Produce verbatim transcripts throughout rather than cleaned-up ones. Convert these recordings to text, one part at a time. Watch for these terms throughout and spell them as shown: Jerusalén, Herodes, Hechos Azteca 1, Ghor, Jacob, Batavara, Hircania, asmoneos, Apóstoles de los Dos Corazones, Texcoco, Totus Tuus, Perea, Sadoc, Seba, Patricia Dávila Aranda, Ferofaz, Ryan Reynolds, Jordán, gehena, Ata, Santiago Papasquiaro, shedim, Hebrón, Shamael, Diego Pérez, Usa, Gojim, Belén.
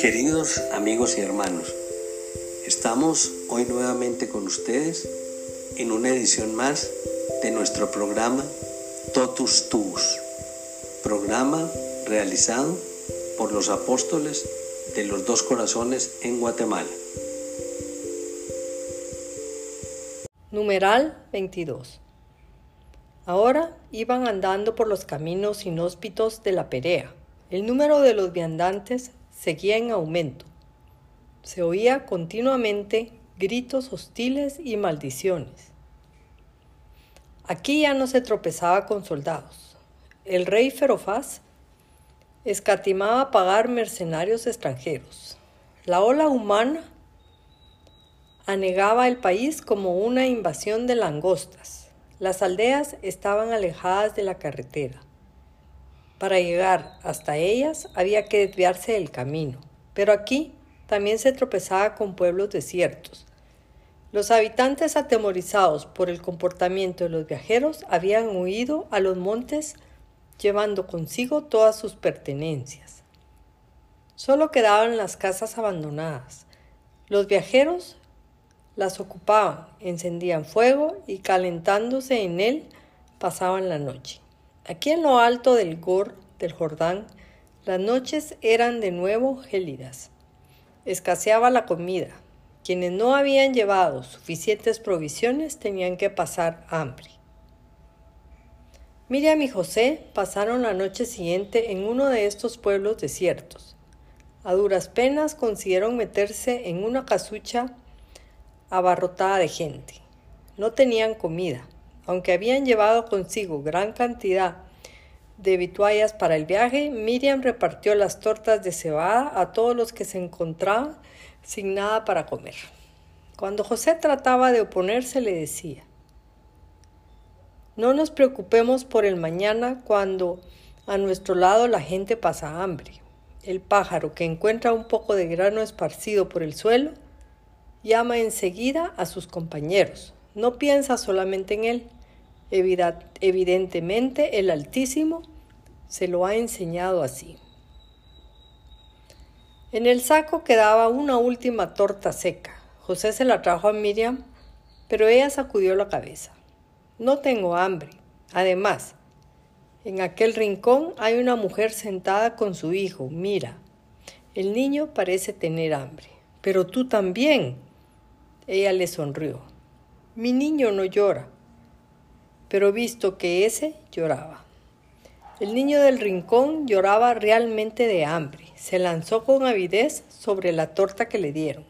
Queridos amigos y hermanos, estamos hoy nuevamente con ustedes en una edición más de nuestro programa Totus Tuus, programa realizado por los Apóstoles de los Dos Corazones en Guatemala. Numeral veintidós. Ahora iban andando por los caminos inhóspitos de la Perea. El número de los viandantes seguía en aumento. Se oía continuamente gritos hostiles y maldiciones. Aquí ya no se tropezaba con soldados. El rey Ferofaz escatimaba pagar mercenarios extranjeros. La ola humana anegaba el país como una invasión de langostas. Las aldeas estaban alejadas de la carretera. Para llegar hasta ellas había que desviarse del camino, pero aquí también se tropezaba con pueblos desiertos. Los habitantes, atemorizados por el comportamiento de los viajeros, habían huido a los montes llevando consigo todas sus pertenencias. Solo quedaban las casas abandonadas. Los viajeros las ocupaban, encendían fuego y calentándose en él pasaban la noche. Aquí en lo alto del Ghor del Jordán, las noches eran de nuevo gélidas. Escaseaba la comida. Quienes no habían llevado suficientes provisiones tenían que pasar hambre. Miriam y José pasaron la noche siguiente en uno de estos pueblos desiertos. A duras penas consiguieron meterse en una casucha abarrotada de gente. No tenían comida. Aunque habían llevado consigo gran cantidad de vituallas para el viaje, Miriam repartió las tortas de cebada a todos los que se encontraban sin nada para comer. Cuando José trataba de oponerse, le decía: «No nos preocupemos por el mañana cuando a nuestro lado la gente pasa hambre. El pájaro que encuentra un poco de grano esparcido por el suelo llama enseguida a sus compañeros. no piensa solamente en él. Evidentemente el Altísimo se lo ha enseñado así. En el saco quedaba una última torta seca. José se la trajo a Miriam, pero ella sacudió la cabeza. No tengo hambre. Además, en aquel rincón hay una mujer sentada con su hijo. Mira, el niño parece tener hambre. Pero tú también. Ella le sonrió. Mi niño no llora, pero visto que ese lloraba. El niño del rincón lloraba realmente de hambre. Se lanzó con avidez sobre la torta que le dieron.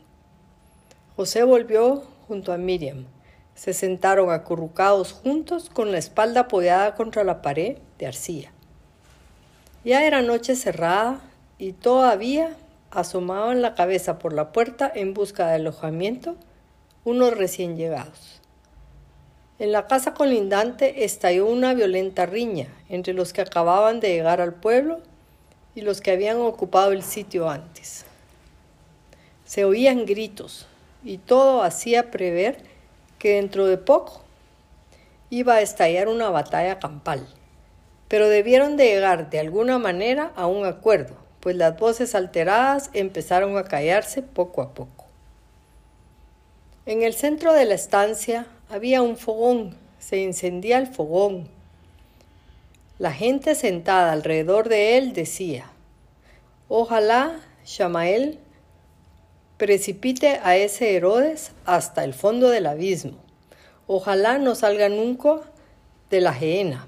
José volvió junto a Miriam. Se sentaron acurrucados juntos con la espalda apoyada contra la pared de arcilla. Ya era noche cerrada y todavía asomaban la cabeza por la puerta en busca de alojamiento unos recién llegados. En la casa colindante estalló una violenta riña entre los que acababan de llegar al pueblo y los que habían ocupado el sitio antes. Se oían gritos y todo hacía prever que dentro de poco iba a estallar una batalla campal, pero debieron de llegar de alguna manera a un acuerdo, pues las voces alteradas empezaron a callarse poco a poco. En el centro de la estancia había un fogón, se encendía el fogón. La gente sentada alrededor de él decía: ojalá Shamael precipite a ese Herodes hasta el fondo del abismo. Ojalá no salga nunca de la gehena,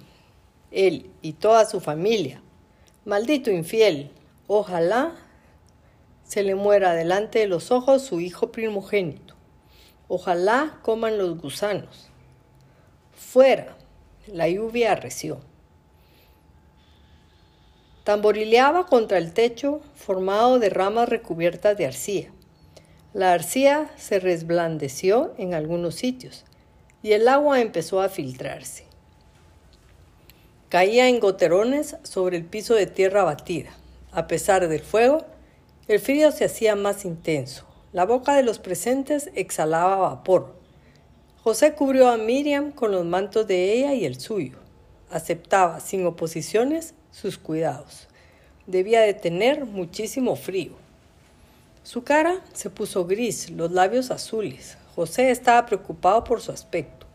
él y toda su familia. Maldito infiel, ojalá se le muera delante de los ojos su hijo primogénito. Ojalá coman los gusanos. Fuera, la lluvia arreció. Tamborileaba contra el techo formado de ramas recubiertas de arcilla. La arcilla se resblandeció en algunos sitios y el agua empezó a filtrarse. Caía en goterones sobre el piso de tierra batida. A pesar del fuego, el frío se hacía más intenso. La boca de los presentes exhalaba vapor. José cubrió a Miriam con los mantos de ella y el suyo. Aceptaba sin oposiciones sus cuidados. Debía de tener muchísimo frío. Su cara se puso gris, los labios azules. José estaba preocupado por su aspecto.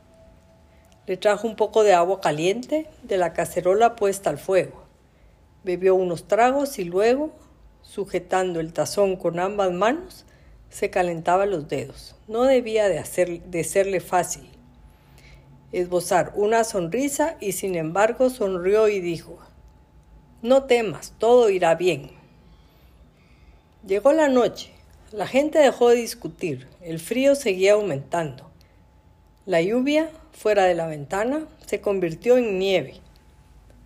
Le trajo un poco de agua caliente de la cacerola puesta al fuego. Bebió unos tragos y luego, sujetando el tazón con ambas manos, se calentaba los dedos. No debía de, hacer, de serle fácil esbozar una sonrisa y sin embargo sonrió y dijo: no temas, todo irá bien. Llegó la noche. La gente dejó de discutir. El frío seguía aumentando. La lluvia, fuera de la ventana, se convirtió en nieve.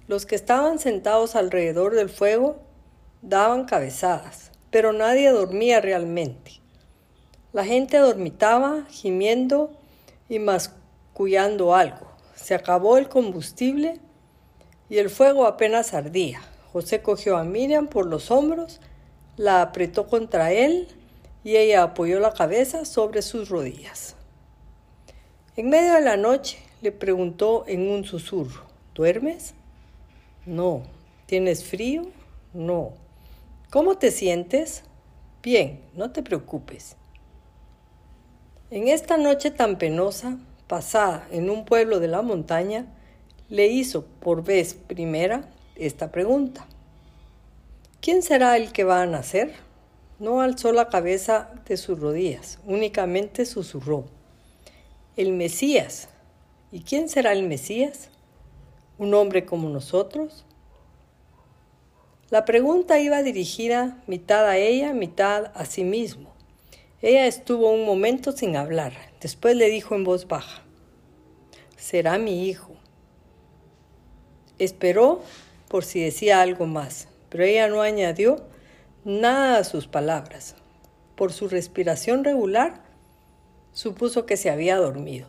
Los que estaban sentados alrededor del fuego daban cabezadas, pero nadie dormía realmente. La gente dormitaba, gimiendo y mascullando algo. Se acabó el combustible y el fuego apenas ardía. José cogió a Miriam por los hombros, la apretó contra él y ella apoyó la cabeza sobre sus rodillas. En medio de la noche le preguntó en un susurro: ¿duermes? No. ¿Tienes frío? No. ¿Cómo te sientes? Bien, no te preocupes. En esta noche tan penosa, pasada en un pueblo de la montaña, le hizo por vez primera esta pregunta: ¿quién será el que va a nacer? No alzó la cabeza de sus rodillas, únicamente susurró: el Mesías. ¿Y quién será el Mesías? ¿Un hombre como nosotros? La pregunta iba dirigida mitad a ella, mitad a sí mismo. Ella estuvo un momento sin hablar. Después le dijo en voz baja: será mi hijo. Esperó por si decía algo más, pero ella no añadió nada a sus palabras. Por su respiración regular, supuso que se había dormido.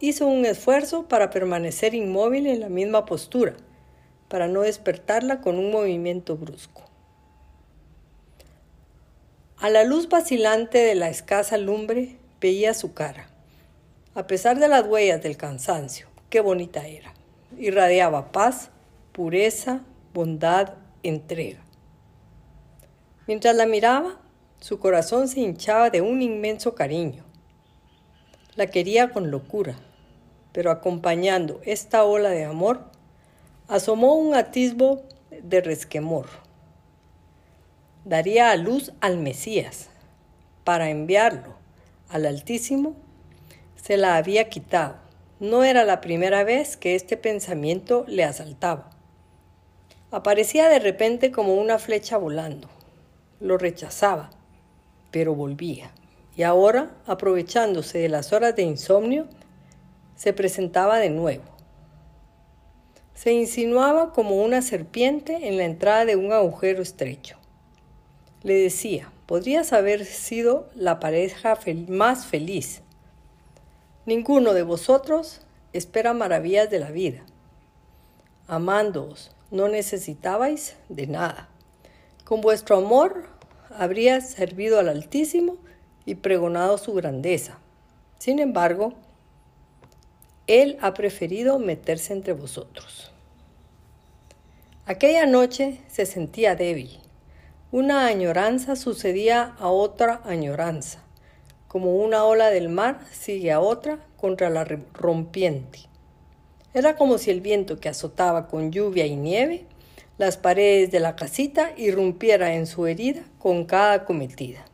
Hizo un esfuerzo para permanecer inmóvil en la misma postura, para no despertarla con un movimiento brusco. A la luz vacilante de la escasa lumbre veía su cara. a pesar de las huellas del cansancio. Qué bonita era. Irradiaba paz, pureza, bondad, entrega. Mientras la miraba, su corazón se hinchaba de un inmenso cariño. La quería con locura, pero acompañando esta ola de amor, asomó un atisbo de resquemor. Daría a luz al Mesías. Para enviarlo al Altísimo, se la había quitado. No era la primera vez que este pensamiento le asaltaba. Aparecía de repente como una flecha volando. Lo rechazaba, pero volvía. Y ahora, aprovechándose de las horas de insomnio, se presentaba de nuevo. Se insinuaba como una serpiente en la entrada de un agujero estrecho. Le decía, podrías haber sido la pareja fel- más feliz. Ninguno de vosotros espera maravillas de la vida. Amándoos, no necesitabais de nada. Con vuestro amor habrías servido al Altísimo y pregonado su grandeza. Sin embargo, Él ha preferido meterse entre vosotros. Aquella noche se sentía débil. Una añoranza sucedía a otra añoranza, como una ola del mar sigue a otra contra la rompiente. Era como si el viento que azotaba con lluvia y nieve las paredes de la casita irrumpiera en su herida con cada acometida.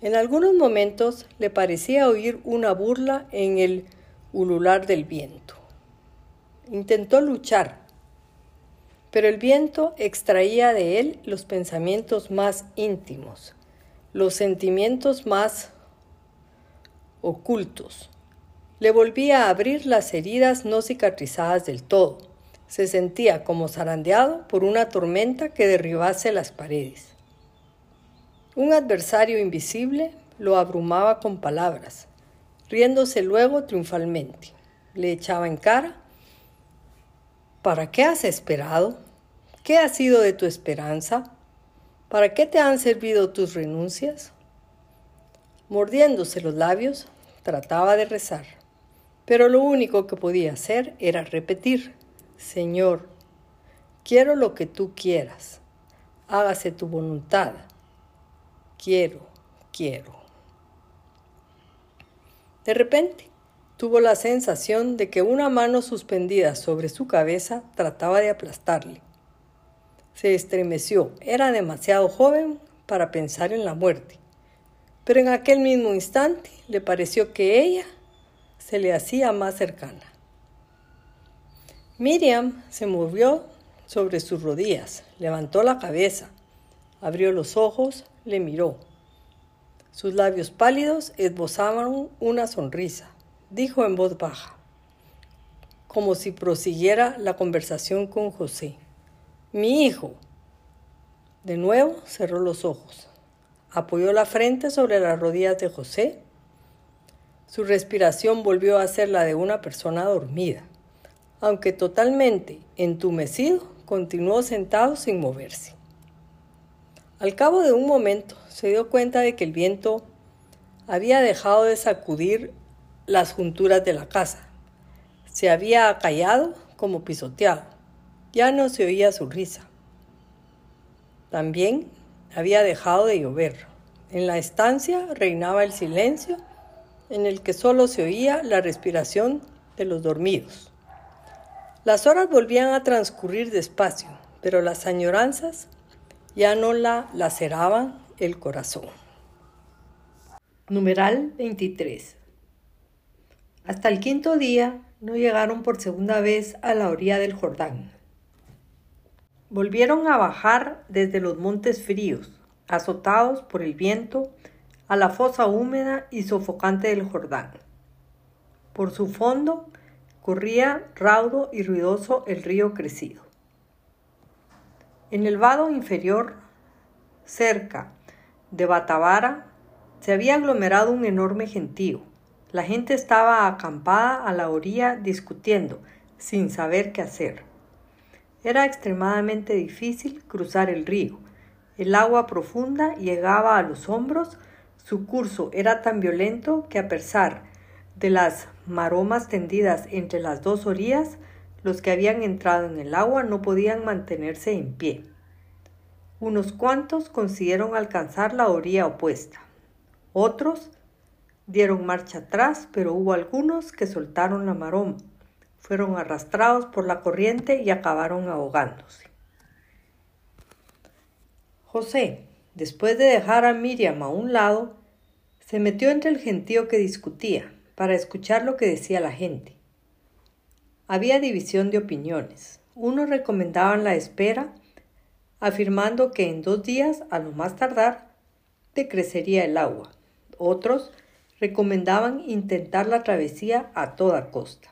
En algunos momentos le parecía oír una burla en el ulular del viento. Intentó luchar, pero el viento extraía de él los pensamientos más íntimos, los sentimientos más ocultos. Le volvía a abrir las heridas no cicatrizadas del todo. Se sentía como zarandeado por una tormenta que derribase las paredes. Un adversario invisible lo abrumaba con palabras, riéndose luego triunfalmente. Le echaba en cara, ¿para qué has esperado? ¿Qué ha sido de tu esperanza? ¿Para qué te han servido tus renuncias? Mordiéndose los labios, trataba de rezar, pero lo único que podía hacer era repetir, Señor, quiero lo que tú quieras, hágase tu voluntad, quiero, quiero. De repente, tuvo la sensación de que una mano suspendida sobre su cabeza trataba de aplastarle. Se estremeció, era demasiado joven para pensar en la muerte, pero en aquel mismo instante le pareció que ella se le hacía más cercana. Miriam se movió sobre sus rodillas, levantó la cabeza, abrió los ojos, le miró. Sus labios pálidos esbozaban una sonrisa. Dijo en voz baja, como si prosiguiera la conversación con José. Mi hijo. De nuevo cerró los ojos. Apoyó la frente sobre las rodillas de José. Su respiración volvió a ser la de una persona dormida. Aunque totalmente entumecido, continuó sentado sin moverse. Al cabo de un momento se dio cuenta de que el viento había dejado de sacudir las junturas de la casa. Se había acallado como pisoteado. Ya no se oía su risa. También había dejado de llover. En la estancia reinaba el silencio en el que solo se oía la respiración de los dormidos. Las horas volvían a transcurrir despacio, pero las añoranzas ya no la laceraban el corazón. Numeral veintitrés. Hasta el quinto día no llegaron por segunda vez a la orilla del Jordán. Volvieron a bajar desde los montes fríos, azotados por el viento, a la fosa húmeda y sofocante del Jordán. Por su fondo corría raudo y ruidoso el río crecido. En el vado inferior, cerca de Batavara, se había aglomerado un enorme gentío. La gente estaba acampada a la orilla discutiendo, sin saber qué hacer. Era extremadamente difícil cruzar el río. El agua profunda llegaba a los hombros. Su curso era tan violento que a pesar de las maromas tendidas entre las dos orillas, los que habían entrado en el agua no podían mantenerse en pie. Unos cuantos consiguieron alcanzar la orilla opuesta. Otros dieron marcha atrás, pero hubo algunos que soltaron la maroma, fueron arrastrados por la corriente y acabaron ahogándose. José, después de dejar a Miriam a un lado, se metió entre el gentío que discutía para escuchar lo que decía la gente. Había división de opiniones. Unos recomendaban la espera, afirmando que en dos días, a lo más tardar, decrecería el agua. Otros recomendaban intentar la travesía a toda costa.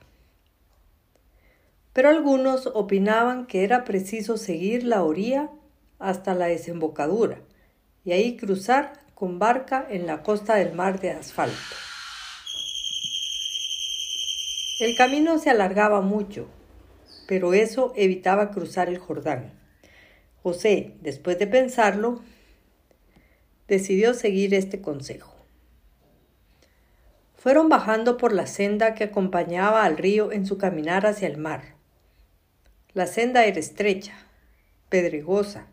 Pero algunos opinaban que era preciso seguir la orilla hasta la desembocadura y ahí cruzar con barca en la costa del mar de asfalto. El camino se alargaba mucho, pero eso evitaba cruzar el Jordán. José, después de pensarlo, decidió seguir este consejo. Fueron bajando por la senda que acompañaba al río en su caminar hacia el mar. La senda era estrecha, pedregosa,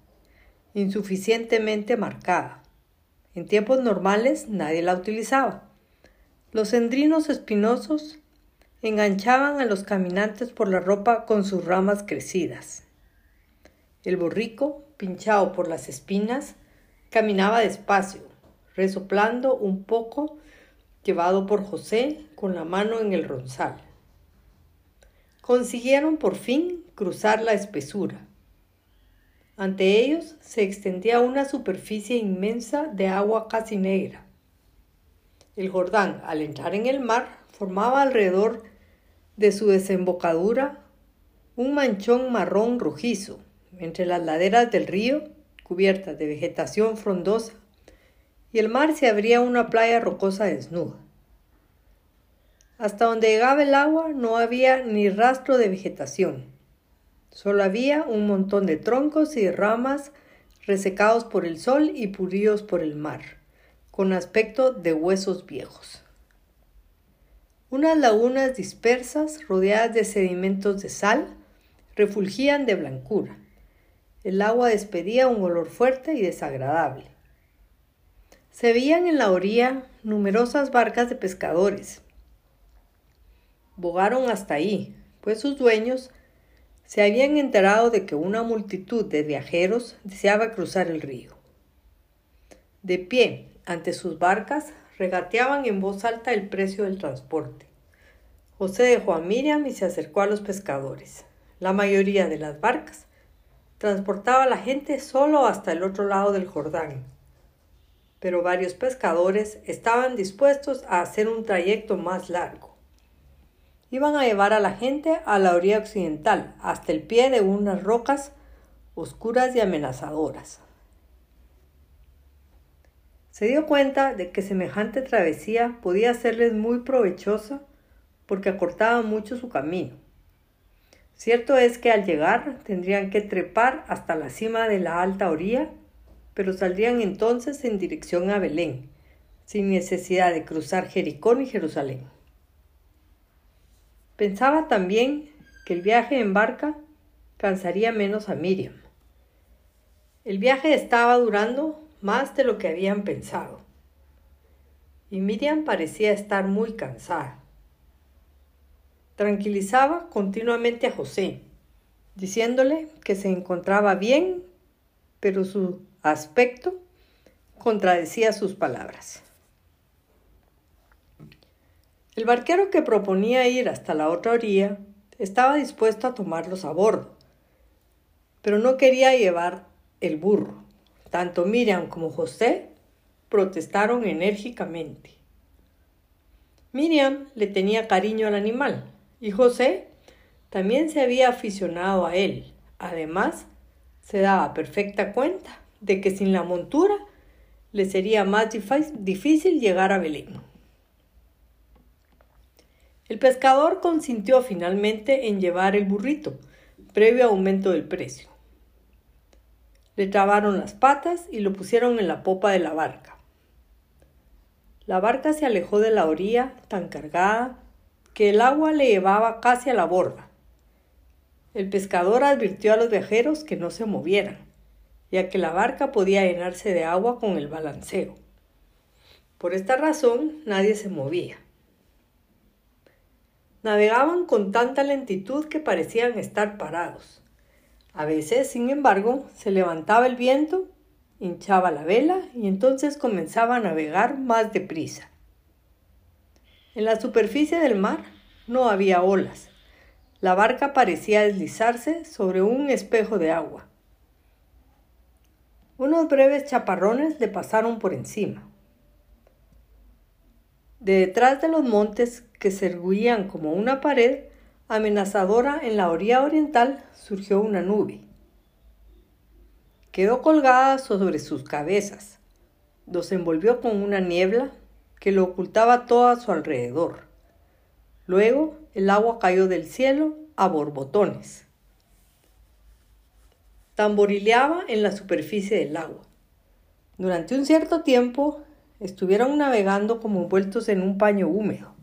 insuficientemente marcada. En tiempos normales nadie la utilizaba. Los cendrinos espinosos enganchaban a los caminantes por la ropa con sus ramas crecidas. El borrico, pinchado por las espinas, caminaba despacio, resoplando un poco, llevado por José con la mano en el ronzal. Consiguieron por fin cruzar la espesura. Ante ellos se extendía una superficie inmensa de agua casi negra. El Jordán, al entrar en el mar, formaba alrededor de su desembocadura un manchón marrón rojizo entre las laderas del río, cubiertas de vegetación frondosa, y el mar se abría una playa rocosa desnuda. Hasta donde llegaba el agua no había ni rastro de vegetación. Solo había un montón de troncos y de ramas resecados por el sol y pudridos por el mar, con aspecto de huesos viejos. Unas lagunas dispersas, rodeadas de sedimentos de sal, refulgían de blancura. El agua despedía un olor fuerte y desagradable. Se veían en la orilla numerosas barcas de pescadores. Bogaron hasta ahí, pues sus dueños se habían enterado de que una multitud de viajeros deseaba cruzar el río. De pie, ante sus barcas, regateaban en voz alta el precio del transporte. José dejó a Miriam y se acercó a los pescadores. La mayoría de las barcas transportaba a la gente solo hasta el otro lado del Jordán, pero varios pescadores estaban dispuestos a hacer un trayecto más largo. Iban a llevar a la gente a la orilla occidental, hasta el pie de unas rocas oscuras y amenazadoras. Se dio cuenta de que semejante travesía podía serles muy provechosa porque acortaba mucho su camino. Cierto es que al llegar tendrían que trepar hasta la cima de la alta orilla, pero saldrían entonces en dirección a Belén, sin necesidad de cruzar Jericó ni Jerusalén. Pensaba también que el viaje en barca cansaría menos a Miriam. El viaje estaba durando más de lo que habían pensado, y Miriam parecía estar muy cansada. Tranquilizaba continuamente a José, diciéndole que se encontraba bien, pero su aspecto contradecía sus palabras. El barquero que proponía ir hasta la otra orilla estaba dispuesto a tomarlos a bordo, pero no quería llevar el burro. Tanto Miriam como José protestaron enérgicamente. Miriam le tenía cariño al animal y José también se había aficionado a él. Además, se daba perfecta cuenta de que sin la montura le sería más difícil llegar a Belén. El pescador consintió finalmente en llevar el burrito, previo aumento del precio. Le trabaron las patas y lo pusieron en la popa de la barca. La barca se alejó de la orilla tan cargada que el agua le llevaba casi a la borda. El pescador advirtió a los viajeros que no se movieran, ya que la barca podía llenarse de agua con el balanceo. Por esta razón, nadie se movía. Navegaban con tanta lentitud que parecían estar parados. A veces, sin embargo, se levantaba el viento, hinchaba la vela y entonces comenzaba a navegar más deprisa. En la superficie del mar no había olas. La barca parecía deslizarse sobre un espejo de agua. Unos breves chaparrones le pasaron por encima. De detrás de los montes que se erguían como una pared amenazadora en la orilla oriental surgió una nube. Quedó colgada sobre sus cabezas, los envolvió con una niebla que lo ocultaba todo a su alrededor. Luego el agua cayó del cielo a borbotones. Tamborileaba en la superficie del agua. Durante un cierto tiempo estuvieron navegando como envueltos en un paño húmedo.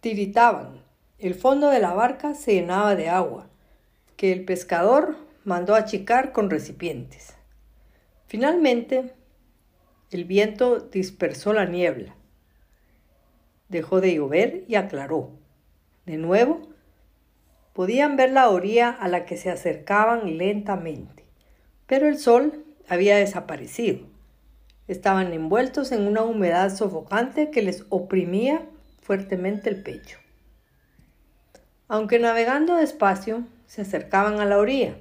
Tiritaban. El fondo de la barca se llenaba de agua, que el pescador mandó achicar con recipientes. Finalmente, el viento dispersó la niebla. Dejó de llover y aclaró. De nuevo, podían ver la orilla a la que se acercaban lentamente, pero el sol había desaparecido. Estaban envueltos en una humedad sofocante que les oprimía fuertemente el pecho. Aunque navegando despacio, se acercaban a la orilla.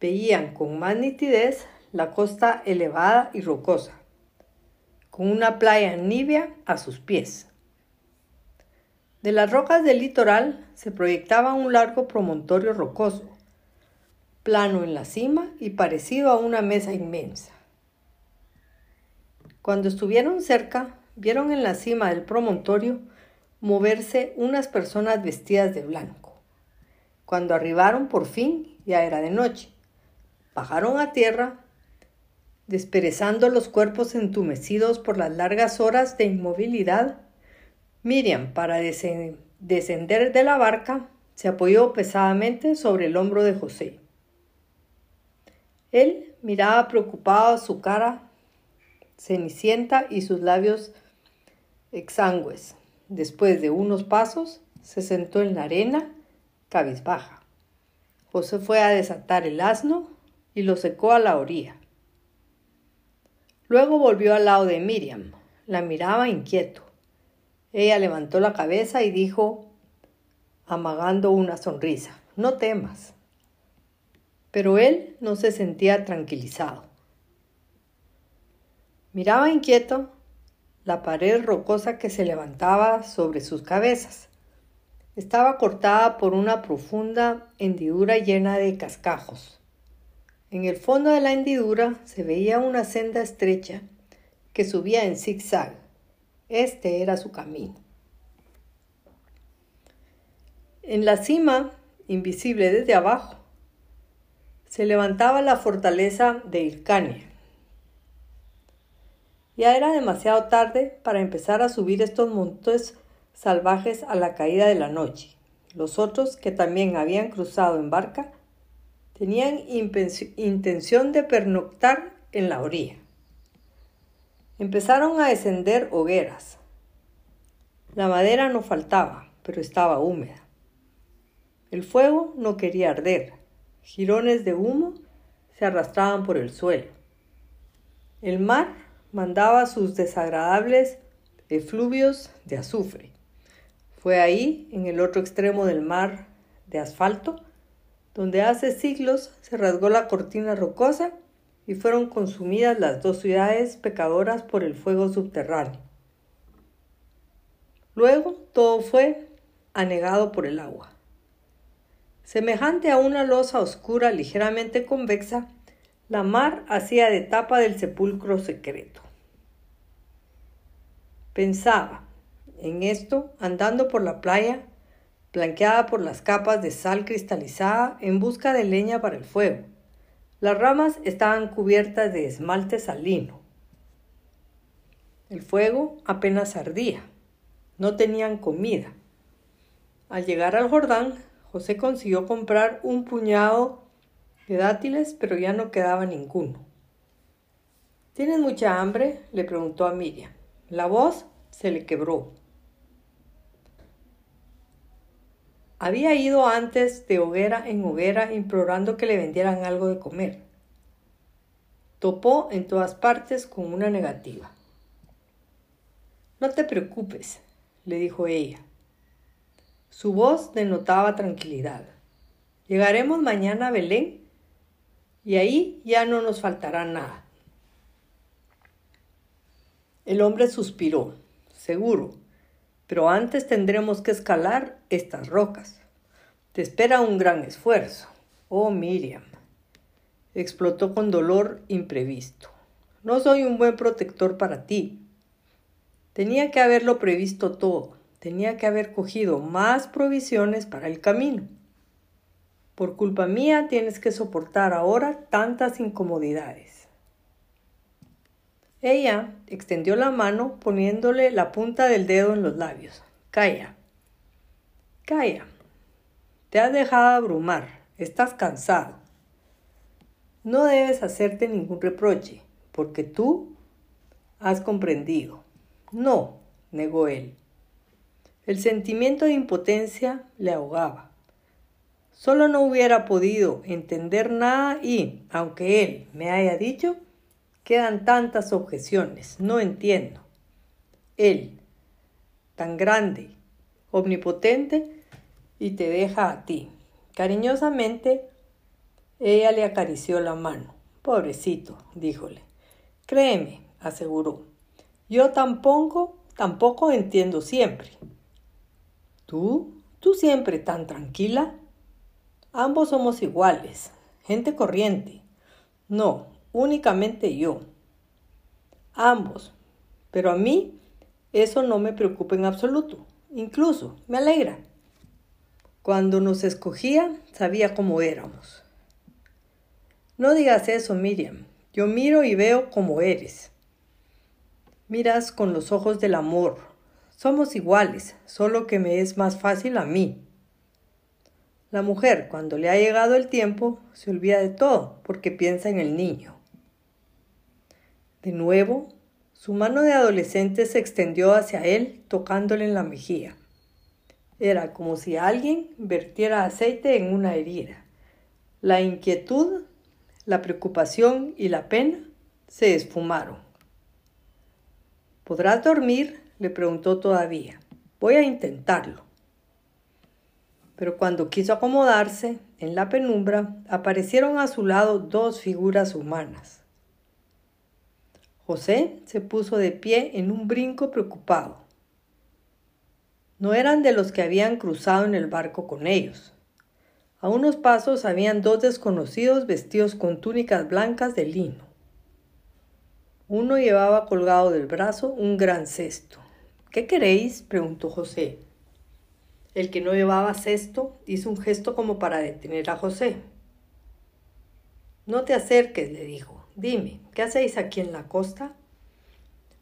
Veían con más nitidez la costa elevada y rocosa, con una playa nívea a sus pies. De las rocas del litoral se proyectaba un largo promontorio rocoso, plano en la cima y parecido a una mesa inmensa. Cuando estuvieron cerca, vieron en la cima del promontorio moverse unas personas vestidas de blanco. Cuando arribaron por fin, ya era de noche. Bajaron a tierra, desperezando los cuerpos entumecidos por las largas horas de inmovilidad. Miriam, para des- descender de la barca, se apoyó pesadamente sobre el hombro de José. Él miraba preocupado su cara cenicienta y sus labios exangües. Después de unos pasos, se sentó en la arena, cabizbaja. José fue a desatar el asno y lo secó a la orilla. Luego volvió al lado de Miriam. La miraba inquieto. Ella levantó la cabeza y dijo, amagando una sonrisa, no temas. Pero él no se sentía tranquilizado. Miraba inquieto la pared rocosa que se levantaba sobre sus cabezas. Estaba cortada por una profunda hendidura llena de cascajos. En el fondo de la hendidura se veía una senda estrecha que subía en zigzag. Este era su camino. En la cima, invisible desde abajo, se levantaba la fortaleza de Hircania. Ya era demasiado tarde para empezar a subir estos montes salvajes a la caída de la noche. Los otros, que también habían cruzado en barca, tenían intención de pernoctar en la orilla. Empezaron a encender hogueras. La madera no faltaba, pero estaba húmeda. El fuego no quería arder. Jirones de humo se arrastraban por el suelo. El mar mandaba sus desagradables efluvios de azufre. Fue ahí, en el otro extremo del mar de asfalto, donde hace siglos se rasgó la cortina rocosa y fueron consumidas las dos ciudades pecadoras por el fuego subterráneo. Luego todo fue anegado por el agua. Semejante a una losa oscura ligeramente convexa, la mar hacía de tapa del sepulcro secreto. Pensaba en esto andando por la playa, blanqueada por las capas de sal cristalizada en busca de leña para el fuego. Las ramas estaban cubiertas de esmalte salino, El fuego apenas ardía. No tenían comida. Al llegar al Jordán, José consiguió comprar un puñado de dátiles, pero ya no quedaba ninguno. —¿Tienes mucha hambre? —le preguntó a Miriam. La voz se le quebró. Había ido antes de hoguera en hoguera implorando que le vendieran algo de comer. Topó en todas partes con una negativa. —No te preocupes —le dijo ella. Su voz denotaba tranquilidad. Llegaremos mañana a Belén y ahí ya no nos faltará nada. El hombre suspiró. —Seguro, pero antes tendremos que escalar estas rocas. Te espera un gran esfuerzo. —Oh, Miriam —explotó con dolor imprevisto—, no soy un buen protector para ti. Tenía que haberlo previsto todo. Tenía que haber cogido más provisiones para el camino. Por culpa mía tienes que soportar ahora tantas incomodidades. Ella extendió la mano poniéndole la punta del dedo en los labios. Calla, calla. Te has dejado abrumar. Estás cansado. No debes hacerte ningún reproche, porque tú has comprendido. No, negó él. El sentimiento de impotencia le ahogaba. Solo no hubiera podido entender nada y, aunque él me haya dicho, quedan tantas objeciones, no entiendo. Él, tan grande, omnipotente, y te deja a ti. Cariñosamente, ella le acarició la mano. Pobrecito, díjole. Créeme, aseguró. Yo tampoco, tampoco entiendo siempre. ¿Tú? ¿Tú siempre tan tranquila? Ambos somos iguales, gente corriente. No, únicamente yo. Ambos. Pero a mí eso no me preocupa en absoluto. Incluso me alegra. Cuando nos escogía, sabía cómo éramos. No digas eso, Miriam. Yo miro y veo cómo eres. Miras con los ojos del amor. Somos iguales, solo que me es más fácil a mí. La mujer, cuando le ha llegado el tiempo, se olvida de todo porque piensa en el niño. De nuevo, su mano de adolescente se extendió hacia él, tocándole en la mejilla. Era como si alguien vertiera aceite en una herida. La inquietud, la preocupación y la pena se esfumaron. ¿Podrás dormir? Le preguntó todavía. Voy a intentarlo. Pero cuando quiso acomodarse, en la penumbra, aparecieron a su lado dos figuras humanas. José se puso de pie en un brinco preocupado. No eran de los que habían cruzado en el barco con ellos. A unos pasos habían dos desconocidos vestidos con túnicas blancas de lino. Uno llevaba colgado del brazo un gran cesto. —¿Qué queréis? —preguntó José. El que no llevaba cesto hizo un gesto como para detener a José. —No te acerques —le dijo—. Dime, ¿qué hacéis aquí en la costa?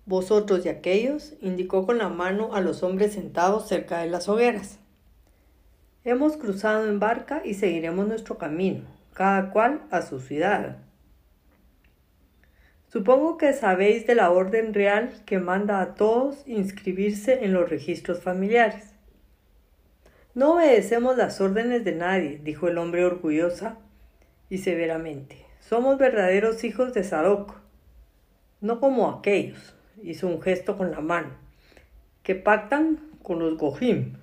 —Vosotros y aquellos —indicó con la mano a los hombres sentados cerca de las hogueras—. Hemos cruzado en barca y seguiremos nuestro camino, cada cual a su ciudad. Supongo que sabéis de la orden real que manda a todos inscribirse en los registros familiares. No obedecemos las órdenes de nadie, dijo el hombre orgullosa y severamente. Somos verdaderos hijos de Sadoc, no como aquellos, hizo un gesto con la mano, que pactan con los Gojim.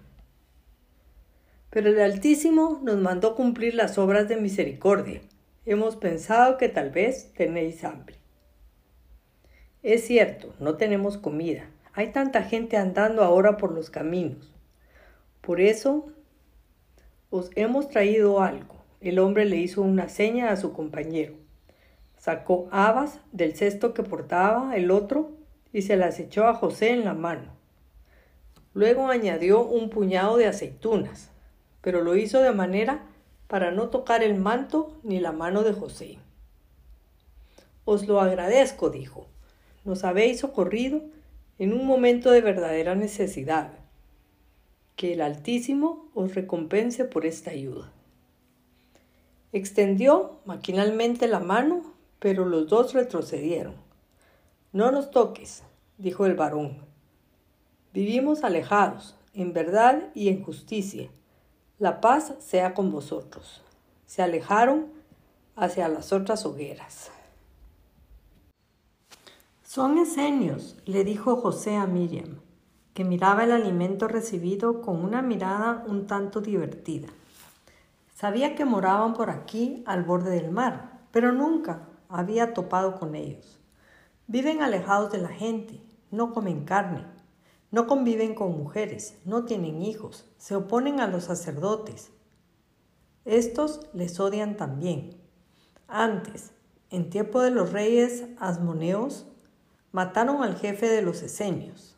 Pero el Altísimo nos mandó cumplir las obras de misericordia. Hemos pensado que tal vez tenéis hambre. Es cierto, no tenemos comida. Hay tanta gente andando ahora por los caminos. Por eso os hemos traído algo. El hombre le hizo una seña a su compañero. Sacó habas del cesto que portaba el otro y se las echó a José en la mano. Luego añadió un puñado de aceitunas, pero lo hizo de manera para no tocar el manto ni la mano de José. Os lo agradezco, dijo. Nos habéis socorrido en un momento de verdadera necesidad. Que el Altísimo os recompense por esta ayuda. Extendió maquinalmente la mano, pero los dos retrocedieron. No nos toques, dijo el varón. Vivimos alejados, en verdad y en justicia. La paz sea con vosotros. Se alejaron hacia las otras hogueras. Son esenios, le dijo José a Miriam, que miraba el alimento recibido con una mirada un tanto divertida. Sabía que moraban por aquí, al borde del mar, pero nunca había topado con ellos. Viven alejados de la gente, no comen carne, no conviven con mujeres, no tienen hijos, se oponen a los sacerdotes. Estos les odian también. Antes, en tiempo de los reyes asmoneos, mataron al jefe de los esenios.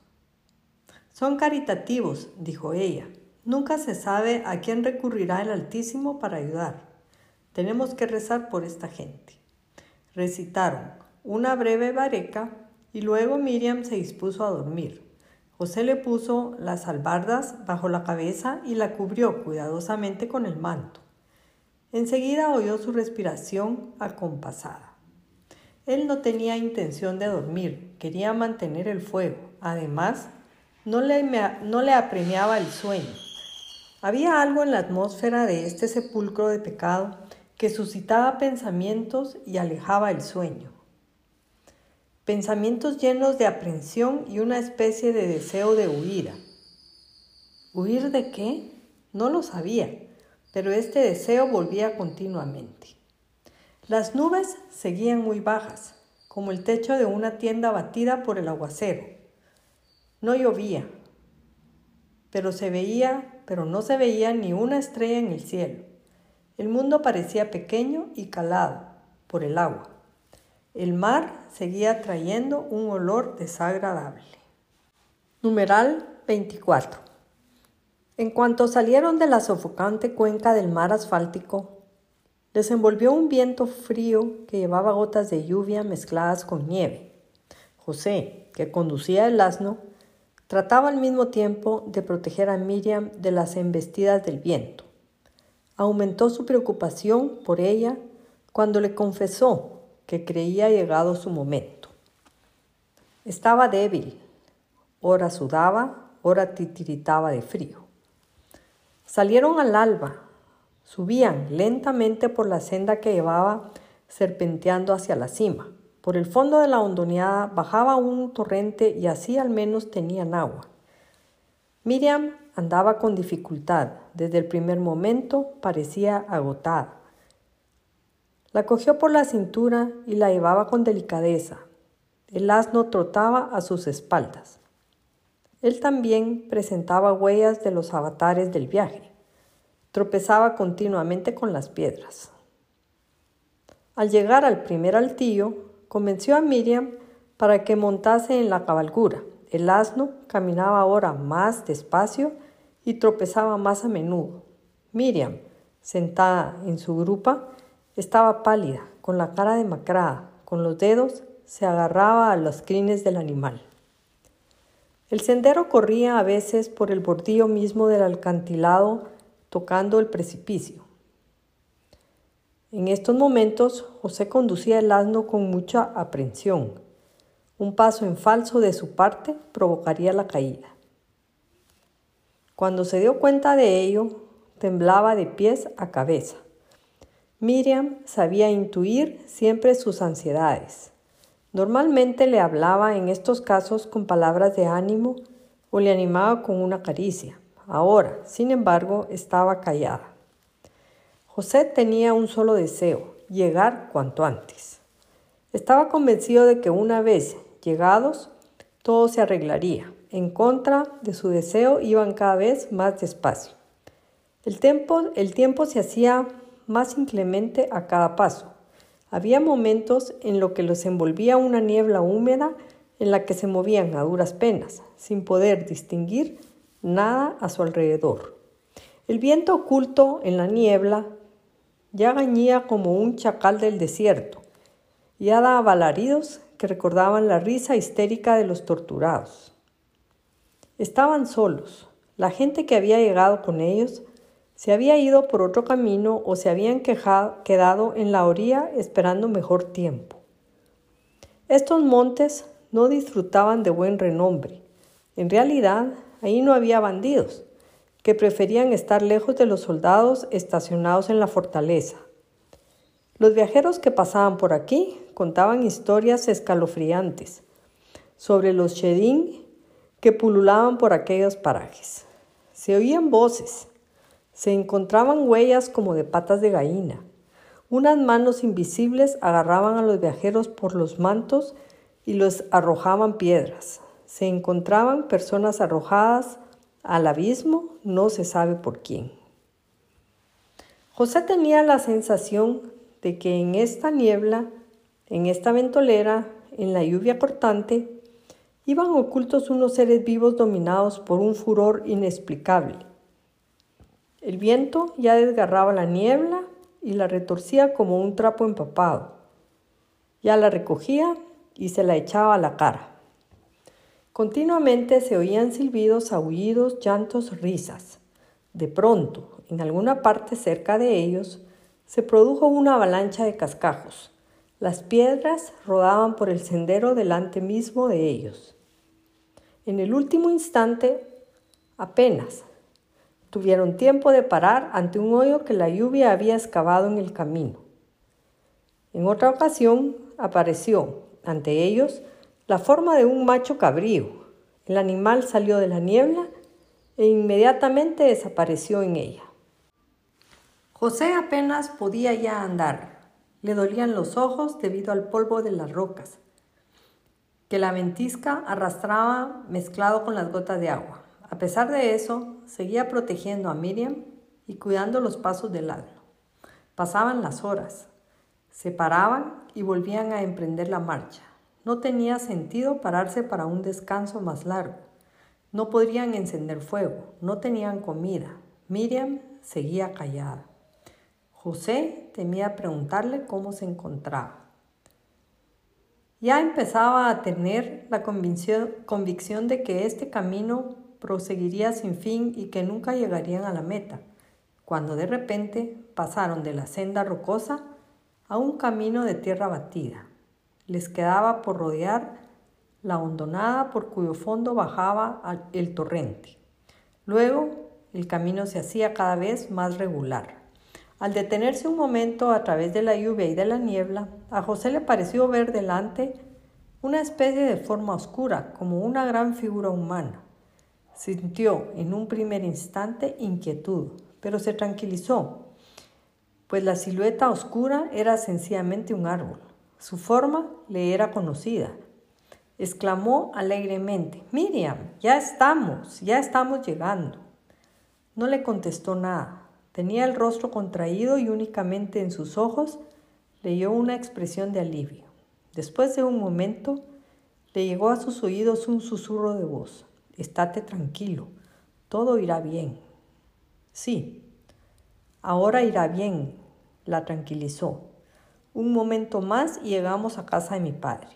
Son caritativos, dijo ella. Nunca se sabe a quién recurrirá el Altísimo para ayudar. Tenemos que rezar por esta gente. Recitaron una breve bareca y luego Miriam se dispuso a dormir. José le puso las albardas bajo la cabeza y la cubrió cuidadosamente con el manto. Enseguida oyó su respiración acompasada. Él no tenía intención de dormir, quería mantener el fuego. Además, No le, no le apremiaba el sueño. Había algo en la atmósfera de este sepulcro de pecado que suscitaba pensamientos y alejaba el sueño. Pensamientos llenos de aprensión y una especie de deseo de huida. ¿Huir de qué? No lo sabía, pero este deseo volvía continuamente. Las nubes seguían muy bajas, como el techo de una tienda batida por el aguacero. No llovía, pero se veía, pero no se veía ni una estrella en el cielo. El mundo parecía pequeño y calado por el agua. El mar seguía trayendo un olor desagradable. Numeral veinticuatro. En cuanto salieron de la sofocante cuenca del mar asfáltico, les envolvió un viento frío que llevaba gotas de lluvia mezcladas con nieve. José, que conducía el asno, trataba al mismo tiempo de proteger a Miriam de las embestidas del viento. Aumentó su preocupación por ella cuando le confesó que creía llegado su momento. Estaba débil, ora sudaba, ora titiritaba de frío. Salieron al alba, subían lentamente por la senda que llevaba serpenteando hacia la cima. Por el fondo de la hondoneada bajaba un torrente y así al menos tenían agua. Miriam andaba con dificultad. Desde el primer momento parecía agotada. La cogió por la cintura y la llevaba con delicadeza. El asno trotaba a sus espaldas. Él también presentaba huellas de los avatares del viaje. Tropezaba continuamente con las piedras. Al llegar al primer altillo, convenció a Miriam para que montase en la cabalgura. El asno caminaba ahora más despacio y tropezaba más a menudo. Miriam, sentada en su grupa, estaba pálida, con la cara demacrada. Con los dedos se agarraba a los crines del animal. El sendero corría a veces por el bordillo mismo del alcantilado, tocando el precipicio. En estos momentos, José conducía el asno con mucha aprensión. Un paso en falso de su parte provocaría la caída. Cuando se dio cuenta de ello, temblaba de pies a cabeza. Miriam sabía intuir siempre sus ansiedades. Normalmente le hablaba en estos casos con palabras de ánimo o le animaba con una caricia. Ahora, sin embargo, estaba callada. José tenía un solo deseo, llegar cuanto antes. Estaba convencido de que una vez llegados, todo se arreglaría. En contra de su deseo iban cada vez más despacio. El tiempo, el tiempo se hacía más inclemente a cada paso. Había momentos en los que los envolvía una niebla húmeda en la que se movían a duras penas, sin poder distinguir nada a su alrededor. El viento oculto en la niebla ya gañía como un chacal del desierto, ya daba alaridos que recordaban la risa histérica de los torturados. Estaban solos. La gente que había llegado con ellos se había ido por otro camino o se habían quejado, quedado en la orilla esperando mejor tiempo. Estos montes no disfrutaban de buen renombre. En realidad, ahí no había bandidos, que preferían estar lejos de los soldados estacionados en la fortaleza. Los viajeros que pasaban por aquí contaban historias escalofriantes sobre los shedim que pululaban por aquellos parajes. Se oían voces, se encontraban huellas como de patas de gallina. Unas manos invisibles agarraban a los viajeros por los mantos y los arrojaban piedras. Se encontraban personas arrojadas al abismo, no se sabe por quién. José tenía la sensación de que en esta niebla, en esta ventolera, en la lluvia cortante, iban ocultos unos seres vivos dominados por un furor inexplicable. El viento ya desgarraba la niebla y la retorcía como un trapo empapado. Ya la recogía y se la echaba a la cara. Continuamente se oían silbidos, aullidos, llantos, risas. De pronto, en alguna parte cerca de ellos, se produjo una avalancha de cascajos. Las piedras rodaban por el sendero delante mismo de ellos. En el último instante, apenas tuvieron tiempo de parar ante un hoyo que la lluvia había excavado en el camino. En otra ocasión apareció ante ellos la forma de un macho cabrío. El animal salió de la niebla e inmediatamente desapareció en ella. José apenas podía ya andar. Le dolían los ojos debido al polvo de las rocas que la ventisca arrastraba mezclado con las gotas de agua. A pesar de eso, seguía protegiendo a Miriam y cuidando los pasos del asno. Pasaban las horas, se paraban y volvían a emprender la marcha. No tenía sentido pararse para un descanso más largo. No podrían encender fuego, no tenían comida. Miriam seguía callada. José temía preguntarle cómo se encontraba. Ya empezaba a tener la convicción de que este camino proseguiría sin fin y que nunca llegarían a la meta, cuando de repente pasaron de la senda rocosa a un camino de tierra batida. Les quedaba por rodear la hondonada por cuyo fondo bajaba el torrente. Luego el camino se hacía cada vez más regular. Al detenerse un momento a través de la lluvia y de la niebla, a José le pareció ver delante una especie de forma oscura, como una gran figura humana. Sintió en un primer instante inquietud, pero se tranquilizó, pues la silueta oscura era sencillamente un árbol. Su forma le era conocida. Exclamó alegremente: «Miriam, ya estamos, ya estamos llegando». No le contestó nada. Tenía el rostro contraído y únicamente en sus ojos leyó una expresión de alivio. Después de un momento, le llegó a sus oídos un susurro de voz: «Estate tranquilo, todo irá bien». Sí, ahora irá bien, la tranquilizó. Un momento más y llegamos a casa de mi padre.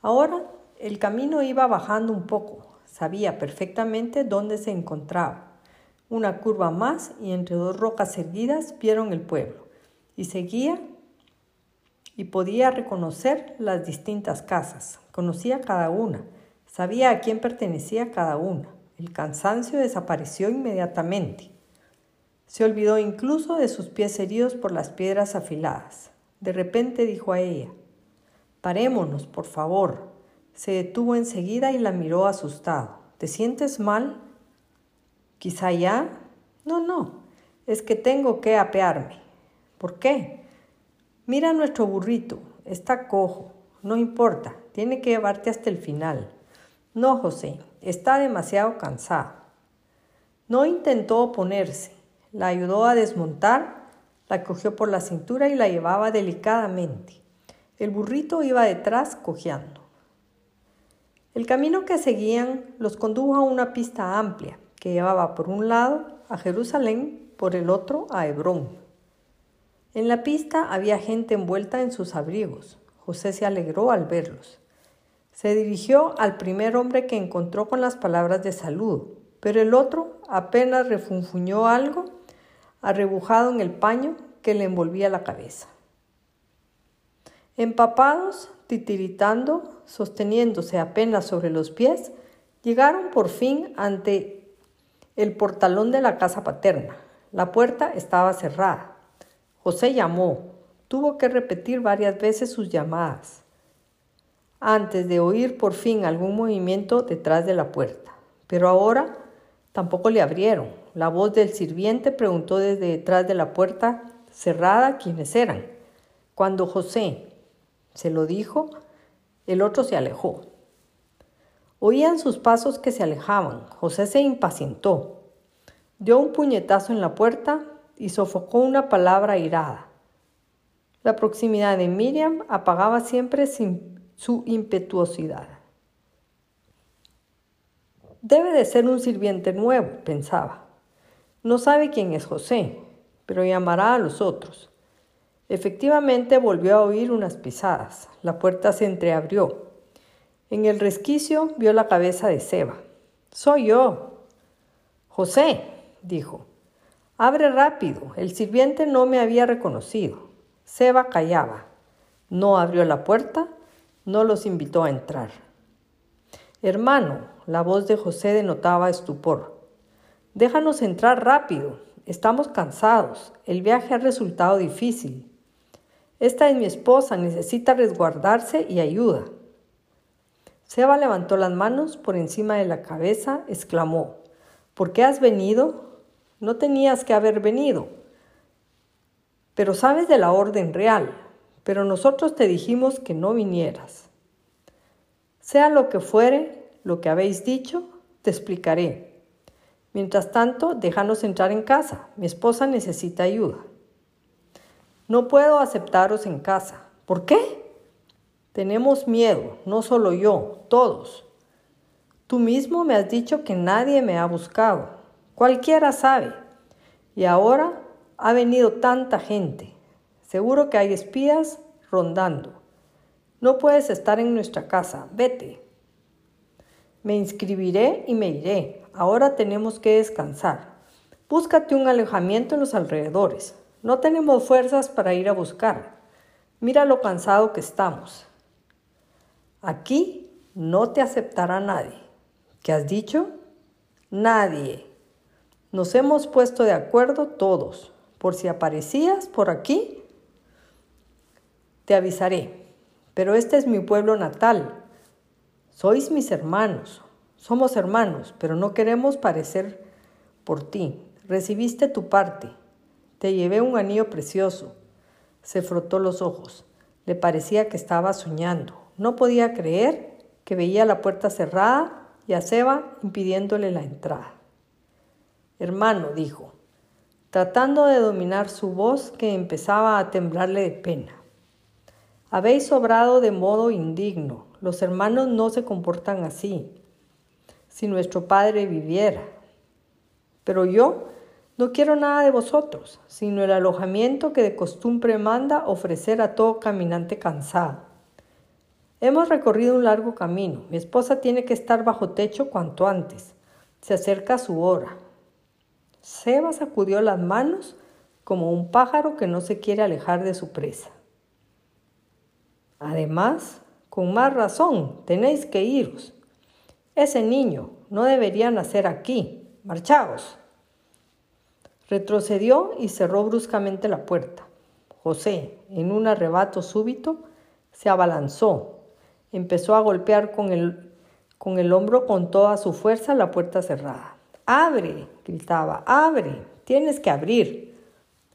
Ahora el camino iba bajando un poco, sabía perfectamente dónde se encontraba. Una curva más y entre dos rocas erguidas vieron el pueblo y seguía y podía reconocer las distintas casas, conocía cada una. Sabía a quién pertenecía cada una. El cansancio desapareció inmediatamente. Se olvidó incluso de sus pies heridos por las piedras afiladas. De repente dijo a ella: «Parémonos, por favor». Se detuvo enseguida y la miró asustado. «¿Te sientes mal? ¿Quizá ya?» «No, no, es que tengo que apearme». «¿Por qué?» «Mira nuestro burrito, está cojo». «No importa, tiene que llevarte hasta el final». «No, José, está demasiado cansado». No intentó oponerse. La ayudó a desmontar, la cogió por la cintura y la llevaba delicadamente. El burrito iba detrás cojeando. El camino que seguían los condujo a una pista amplia que llevaba por un lado a Jerusalén, por el otro a Hebrón. En la pista había gente envuelta en sus abrigos. José se alegró al verlos. Se dirigió al primer hombre que encontró con las palabras de saludo, pero el otro apenas refunfuñó algo arrebujado en el paño que le envolvía la cabeza. Empapados, titiritando, sosteniéndose apenas sobre los pies, llegaron por fin ante el portalón de la casa paterna. La puerta estaba cerrada. José llamó. Tuvo que repetir varias veces sus llamadas antes de oír por fin algún movimiento detrás de la puerta. Pero ahora tampoco le abrieron. La voz del sirviente preguntó desde detrás de la puerta cerrada quiénes eran. Cuando José se lo dijo, el otro se alejó. Oían sus pasos que se alejaban. José se impacientó. Dio un puñetazo en la puerta y sofocó una palabra airada. La proximidad de Miriam apagaba siempre su impetuosidad. Debe de ser un sirviente nuevo, pensaba. No sabe quién es José, pero llamará a los otros. Efectivamente volvió a oír unas pisadas. La puerta se entreabrió. En el resquicio vio la cabeza de Seba. «Soy yo». «José», dijo, «abre rápido, el sirviente no me había reconocido». Seba callaba, no abrió la puerta, no los invitó a entrar. «Hermano», la voz de José denotaba estupor, «déjanos entrar rápido, estamos cansados, el viaje ha resultado difícil. Esta es mi esposa, necesita resguardarse y ayuda». Seba levantó las manos por encima de la cabeza, exclamó, ¿por qué has venido? No tenías que haber venido. Pero sabes de la orden real, pero nosotros te dijimos que no vinieras. Sea lo que fuere, lo que habéis dicho, te explicaré. Mientras tanto, déjanos entrar en casa, mi esposa necesita ayuda. No puedo aceptaros en casa. ¿Por qué? Tenemos miedo, no solo yo, todos. Tú mismo me has dicho que nadie me ha buscado. Cualquiera sabe. Y ahora ha venido tanta gente. Seguro que hay espías rondando. No puedes estar en nuestra casa. Vete. Me inscribiré y me iré. Ahora tenemos que descansar. Búscate un alojamiento en los alrededores. No tenemos fuerzas para ir a buscar. Mira lo cansado que estamos. Aquí no te aceptará nadie. ¿Qué has dicho? Nadie. Nos hemos puesto de acuerdo todos. Por si aparecías por aquí, te avisaré. Pero este es mi pueblo natal. Sois mis hermanos. Somos hermanos, pero no queremos parecer por ti. Recibiste tu parte. Te llevé un anillo precioso. Se frotó los ojos. Le parecía que estaba soñando. No podía creer que veía la puerta cerrada y a Seba impidiéndole la entrada. Hermano, dijo, tratando de dominar su voz que empezaba a temblarle de pena. Habéis obrado de modo indigno. Los hermanos no se comportan así. Si nuestro padre viviera. Pero yo no quiero nada de vosotros, sino el alojamiento que de costumbre manda ofrecer a todo caminante cansado. Hemos recorrido un largo camino. Mi esposa tiene que estar bajo techo cuanto antes. Se acerca su hora. Seba sacudió las manos como un pájaro que no se quiere alejar de su presa. Además, con más razón, tenéis que iros. Ese niño no debería nacer aquí. Marchaos. Retrocedió y cerró bruscamente la puerta. José, en un arrebato súbito, se abalanzó. Empezó a golpear con el, con el hombro con toda su fuerza la puerta cerrada. ¡Abre!, gritaba, ¡abre! ¡Tienes que abrir!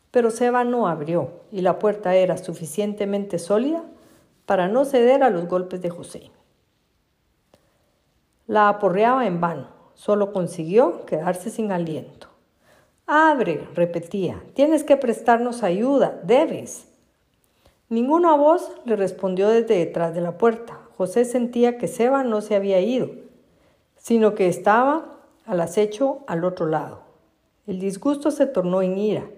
Pero Seba no abrió y la puerta era suficientemente sólida para no ceder a los golpes de José. La aporreaba en vano, solo consiguió quedarse sin aliento. ¡Abre!, repetía, ¡tienes que prestarnos ayuda! ¡Debes! Ninguna voz le respondió desde detrás de la puerta. José sentía que Seba no se había ido, sino que estaba al acecho al otro lado. El disgusto se tornó en ira.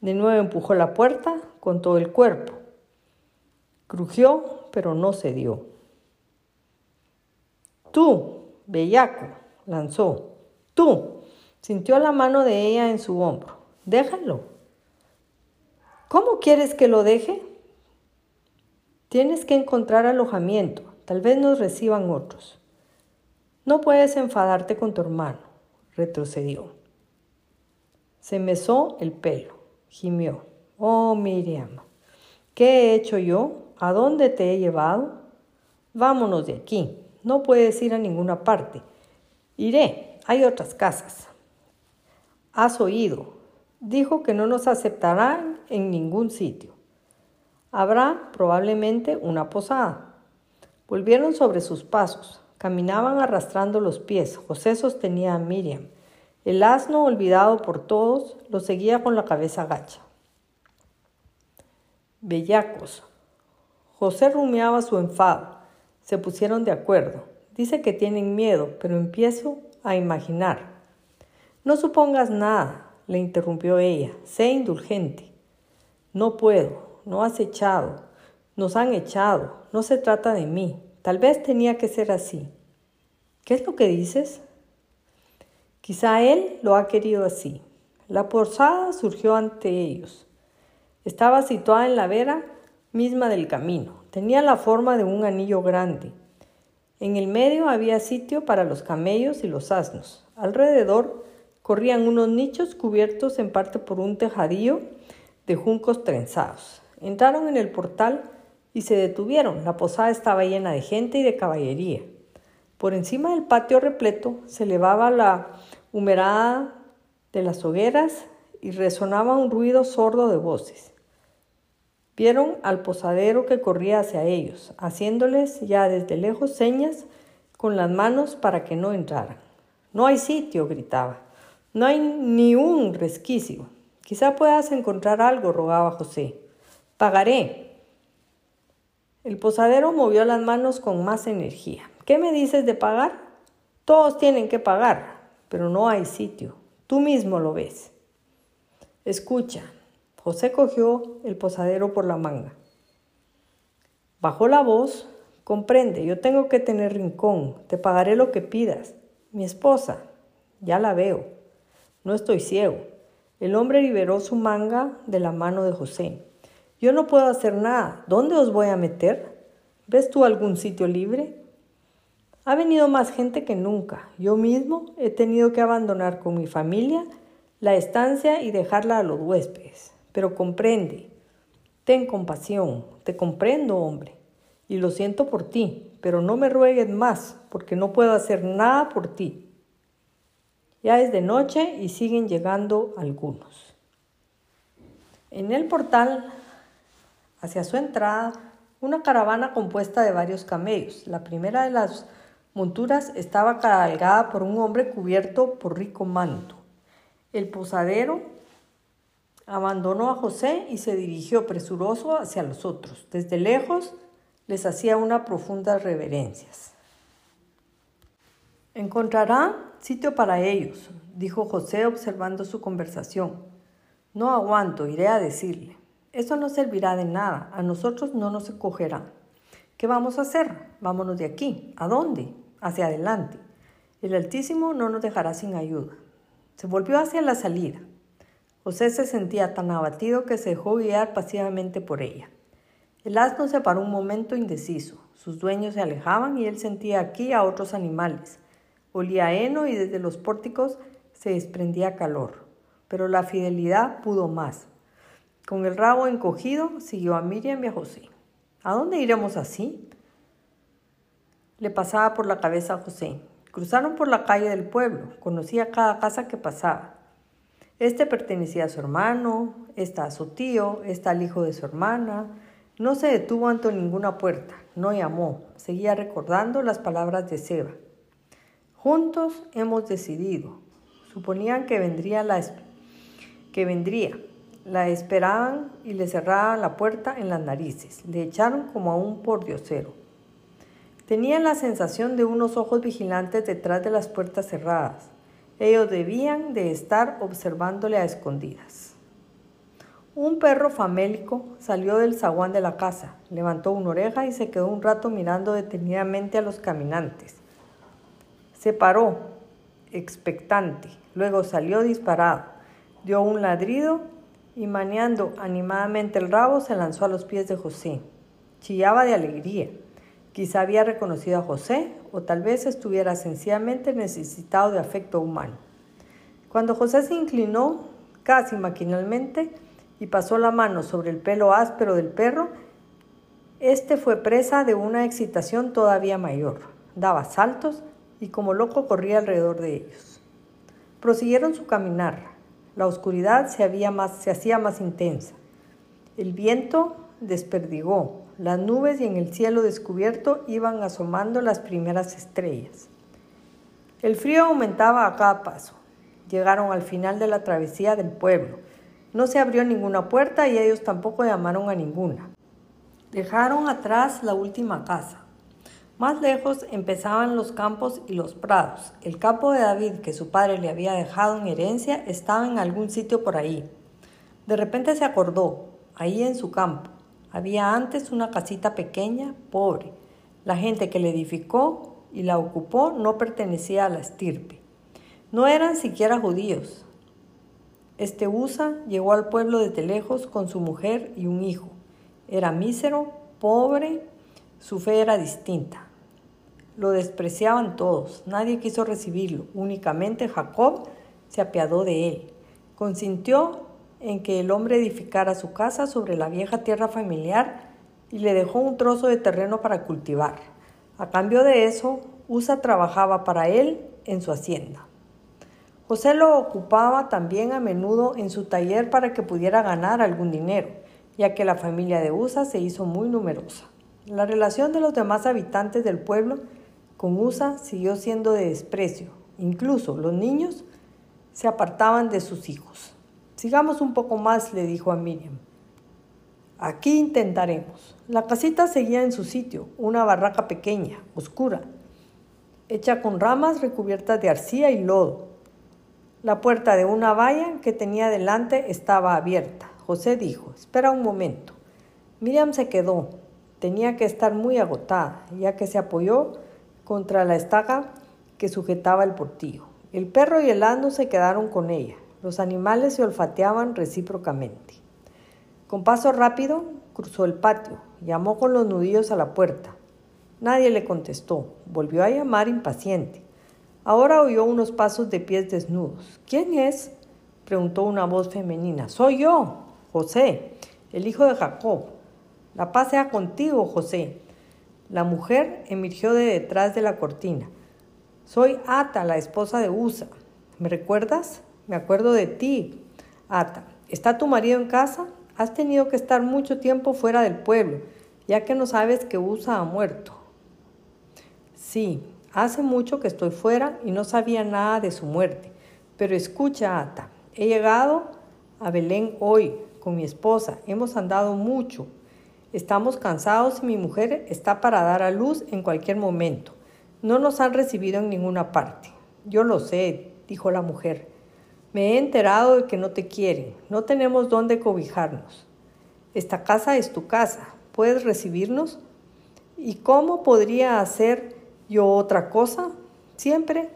De nuevo empujó la puerta con todo el cuerpo. Crujió pero no cedió. Tú, bellaco, lanzó. Tú, sintió la mano de ella en su hombro. Déjalo. ¿Cómo quieres que lo deje? Tienes que encontrar alojamiento. Tal vez nos reciban otros. No puedes enfadarte con tu hermano. Retrocedió. Se mesó el pelo. Gimió. Oh, Miriam, ¿qué he hecho yo? ¿A dónde te he llevado? Vámonos de aquí. No puedes ir a ninguna parte. Iré. Hay otras casas. Has oído. Dijo que no nos aceptarán en ningún sitio. Habrá probablemente una posada. Volvieron sobre sus pasos. Caminaban arrastrando los pies. José sostenía a Miriam. El asno, olvidado por todos, lo seguía con la cabeza gacha. Bellacos. José rumiaba su enfado. Se pusieron de acuerdo. Dice que tienen miedo, pero empiezo a imaginar. No supongas nada, le interrumpió ella. Sé indulgente. No puedo. No has echado. Nos han echado. No se trata de mí. Tal vez tenía que ser así. ¿Qué es lo que dices? Quizá él lo ha querido así. La posada surgió ante ellos. Estaba situada en la vera misma del camino. Tenía la forma de un anillo grande. En el medio había sitio para los camellos y los asnos. Alrededor corrían unos nichos cubiertos en parte por un tejadillo de juncos trenzados. Entraron en el portal y se detuvieron. La posada estaba llena de gente y de caballería. Por encima del patio repleto se elevaba la humerada de las hogueras y resonaba un ruido sordo de voces. Vieron al posadero que corría hacia ellos, haciéndoles ya desde lejos señas con las manos para que no entraran. «No hay sitio», gritaba. «No hay ni un resquicio. Quizá puedas encontrar algo», rogaba José. «Pagaré». El posadero movió las manos con más energía. «¿Qué me dices de pagar? Todos tienen que pagar, pero no hay sitio. Tú mismo lo ves». Escucha, José cogió el posadero por la manga. Bajó la voz, comprende, yo tengo que tener rincón, te pagaré lo que pidas. Mi esposa, ya la veo, no estoy ciego. El hombre liberó su manga de la mano de José. Yo no puedo hacer nada, ¿dónde os voy a meter? ¿Ves tú algún sitio libre? Ha venido más gente que nunca, yo mismo he tenido que abandonar con mi familia la estancia y dejarla a los huéspedes. Pero comprende, ten compasión, te comprendo, hombre, y lo siento por ti, pero no me ruegues más, porque no puedo hacer nada por ti. Ya es de noche y siguen llegando algunos. En el portal, hacia su entrada, una caravana compuesta de varios camellos. La primera de las monturas estaba cargada por un hombre cubierto por rico manto. El posadero abandonó a José y se dirigió presuroso hacia los otros. Desde lejos les hacía unas profundas reverencias. Encontrará sitio para ellos, dijo José observando su conversación. No aguanto, iré a decirle. Eso no servirá de nada, a nosotros no nos acogerán. ¿Qué vamos a hacer? Vámonos de aquí. ¿A dónde? Hacia adelante. El Altísimo no nos dejará sin ayuda. Se volvió hacia la salida. José se sentía tan abatido que se dejó guiar pasivamente por ella. El asno se paró un momento indeciso. Sus dueños se alejaban y él sentía aquí a otros animales. Olía a heno y desde los pórticos se desprendía calor. Pero la fidelidad pudo más. Con el rabo encogido siguió a Miriam y a José. ¿A dónde iremos así? Le pasaba por la cabeza a José. Cruzaron por la calle del pueblo, conocía cada casa que pasaba. Este pertenecía a su hermano, esta a su tío, esta al hijo de su hermana. No se detuvo ante ninguna puerta, no llamó, seguía recordando las palabras de Seba. Juntos hemos decidido. Suponían que vendría, la es- que vendría. La esperaban y le cerraban la puerta en las narices. Le echaron como a un pordiosero. Tenían la sensación de unos ojos vigilantes detrás de las puertas cerradas. Ellos debían de estar observándole a escondidas. Un perro famélico salió del zaguán de la casa, levantó una oreja y se quedó un rato mirando detenidamente a los caminantes. Se paró, expectante, luego salió disparado, dio un ladrido y meneando animadamente el rabo se lanzó a los pies de José. Chillaba de alegría. Quizá había reconocido a José o tal vez estuviera sencillamente necesitado de afecto humano. Cuando José se inclinó, casi maquinalmente, y pasó la mano sobre el pelo áspero del perro, este fue presa de una excitación todavía mayor. Daba saltos y como loco corría alrededor de ellos. Prosiguieron su caminar. La oscuridad se, había más, se hacía más intensa. El viento desperdigó. Las nubes y en el cielo descubierto iban asomando las primeras estrellas. El frío aumentaba a cada paso. Llegaron al final de la travesía del pueblo. No se abrió ninguna puerta y ellos tampoco llamaron a ninguna. Dejaron atrás la última casa. Más lejos empezaban los campos y los prados. El campo de David, que su padre le había dejado en herencia, estaba en algún sitio por ahí. De repente se acordó, ahí en su campo, había antes una casita pequeña, pobre. La gente que la edificó y la ocupó no pertenecía a la estirpe. No eran siquiera judíos. Este Usa llegó al pueblo desde lejos con su mujer y un hijo. Era mísero, pobre, su fe era distinta. Lo despreciaban todos, nadie quiso recibirlo, únicamente Jacob se apiadó de él. Consintió en que el hombre edificara su casa sobre la vieja tierra familiar y le dejó un trozo de terreno para cultivar. A cambio de eso, Usa trabajaba para él en su hacienda. José lo ocupaba también a menudo en su taller para que pudiera ganar algún dinero, ya que la familia de Usa se hizo muy numerosa. La relación de los demás habitantes del pueblo con Usa siguió siendo de desprecio. Incluso los niños se apartaban de sus hijos. «Sigamos un poco más», le dijo a Miriam. «Aquí intentaremos». La casita seguía en su sitio, una barraca pequeña, oscura, hecha con ramas recubiertas de arcilla y lodo. La puerta de una valla que tenía delante estaba abierta. José dijo, «Espera un momento». Miriam se quedó. Tenía que estar muy agotada, ya que se apoyó contra la estaca que sujetaba el portillo. El perro y el asno se quedaron con ella. Los animales se olfateaban recíprocamente. Con paso rápido, cruzó el patio. Llamó con los nudillos a la puerta. Nadie le contestó. Volvió a llamar impaciente. Ahora oyó unos pasos de pies desnudos. «¿Quién es?», preguntó una voz femenina. «Soy yo, José, el hijo de Jacob». «La paz sea contigo, José». La mujer emergió de detrás de la cortina. «Soy Ata, la esposa de Usa. ¿Me recuerdas? Me acuerdo de ti, Ata. ¿Está tu marido en casa? Has tenido que estar mucho tiempo fuera del pueblo, ya que no sabes que Usa ha muerto». «Sí. Hace mucho que estoy fuera y no sabía nada de su muerte. Pero escucha, Ata, he llegado a Belén hoy con mi esposa. Hemos andado mucho. Estamos cansados y mi mujer está para dar a luz en cualquier momento. No nos han recibido en ninguna parte». «Yo lo sé», dijo la mujer. «Me he enterado de que no te quieren. No tenemos dónde cobijarnos. Esta casa es tu casa. ¿Puedes recibirnos? ¿Y cómo podría hacer yo otra cosa? Siempre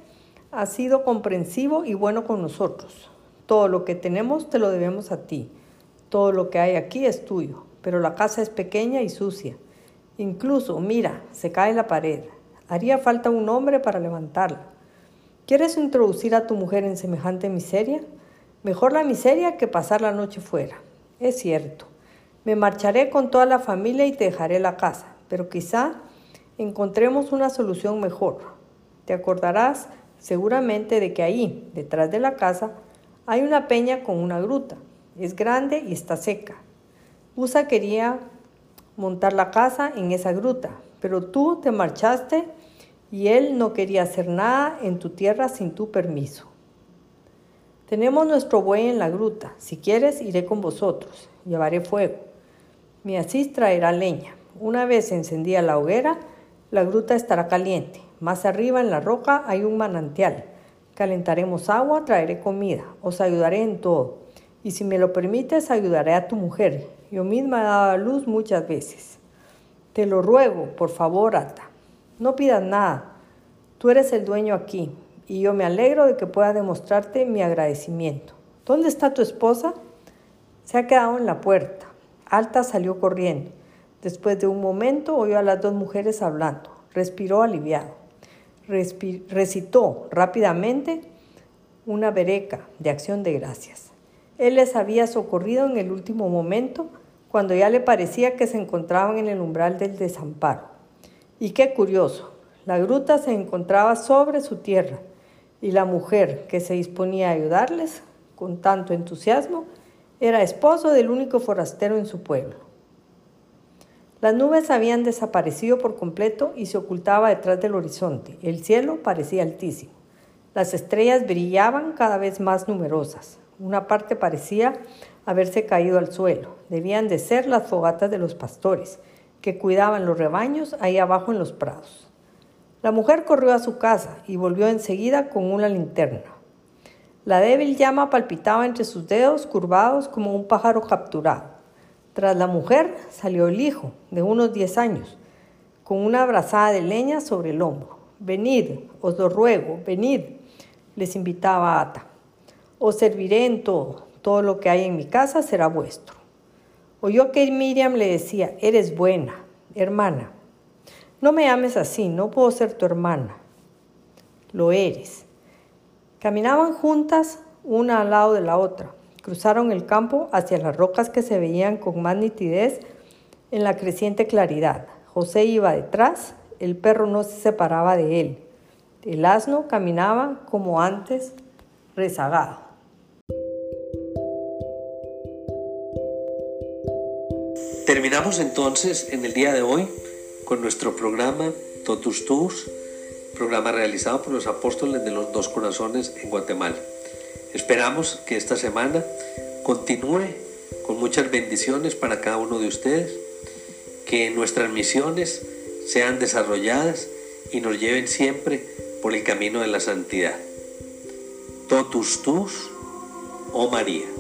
has sido comprensivo y bueno con nosotros. Todo lo que tenemos te lo debemos a ti. Todo lo que hay aquí es tuyo, pero la casa es pequeña y sucia. Incluso, mira, se cae la pared. Haría falta un hombre para levantarla. ¿Quieres introducir a tu mujer en semejante miseria? Mejor la miseria que pasar la noche fuera. Es cierto. Me marcharé con toda la familia y te dejaré la casa, pero quizá encontremos una solución mejor. Te acordarás seguramente de que ahí, detrás de la casa, hay una peña con una gruta. Es grande y está seca. Usa quería montar la casa en esa gruta, pero tú te marchaste y él no quería hacer nada en tu tierra sin tu permiso. Tenemos nuestro buey en la gruta. Si quieres, iré con vosotros. Llevaré fuego. Mi asís traerá leña. Una vez encendida la hoguera, la gruta estará caliente. Más arriba en la roca hay un manantial. Calentaremos agua, traeré comida. Os ayudaré en todo. y si me lo permites ayudaré a tu mujer. Yo misma he dado a luz muchas veces. Te lo ruego, por favor, Ata. No pidas nada. Tú eres el dueño aquí y yo me alegro de que pueda demostrarte mi agradecimiento. ¿Dónde está tu esposa? Se ha quedado en la puerta. Ata salió corriendo. Después de un momento oyó a las dos mujeres hablando. Respiró aliviado. Respir- recitó rápidamente una bereca de acción de gracias. Él les había socorrido en el último momento, cuando ya le parecía que se encontraban en el umbral del desamparo. Y qué curioso, la gruta se encontraba sobre su tierra, y la mujer que se disponía a ayudarles con tanto entusiasmo era esposo del único forastero en su pueblo. Las nubes habían desaparecido por completo y se ocultaba detrás del horizonte. El cielo parecía altísimo. Las estrellas brillaban cada vez más numerosas. Una parte parecía haberse caído al suelo. Debían de ser las fogatas de los pastores, que cuidaban los rebaños ahí abajo en los prados. La mujer corrió a su casa y volvió enseguida con una linterna. La débil llama palpitaba entre sus dedos curvados como un pájaro capturado. Tras la mujer salió el hijo, de unos diez años, con una brazada de leña sobre el hombro. «Venid, os lo ruego, venid», les invitaba a Ata. «Os serviré en todo, todo lo que hay en mi casa será vuestro». Oyó que Miriam le decía: «Eres buena, hermana. No me ames así, no puedo ser tu hermana. Lo eres». Caminaban juntas, una al lado de la otra. Cruzaron el campo hacia las rocas que se veían con más nitidez en la creciente claridad. José iba detrás, el perro no se separaba de él. El asno caminaba como antes, rezagado. Terminamos entonces en el día de hoy con nuestro programa Totus Tuus, programa realizado por los Apóstoles de los Dos Corazones en Guatemala. Esperamos que esta semana continúe con muchas bendiciones para cada uno de ustedes, que nuestras misiones sean desarrolladas y nos lleven siempre por el camino de la santidad. Totus Tuus, oh María.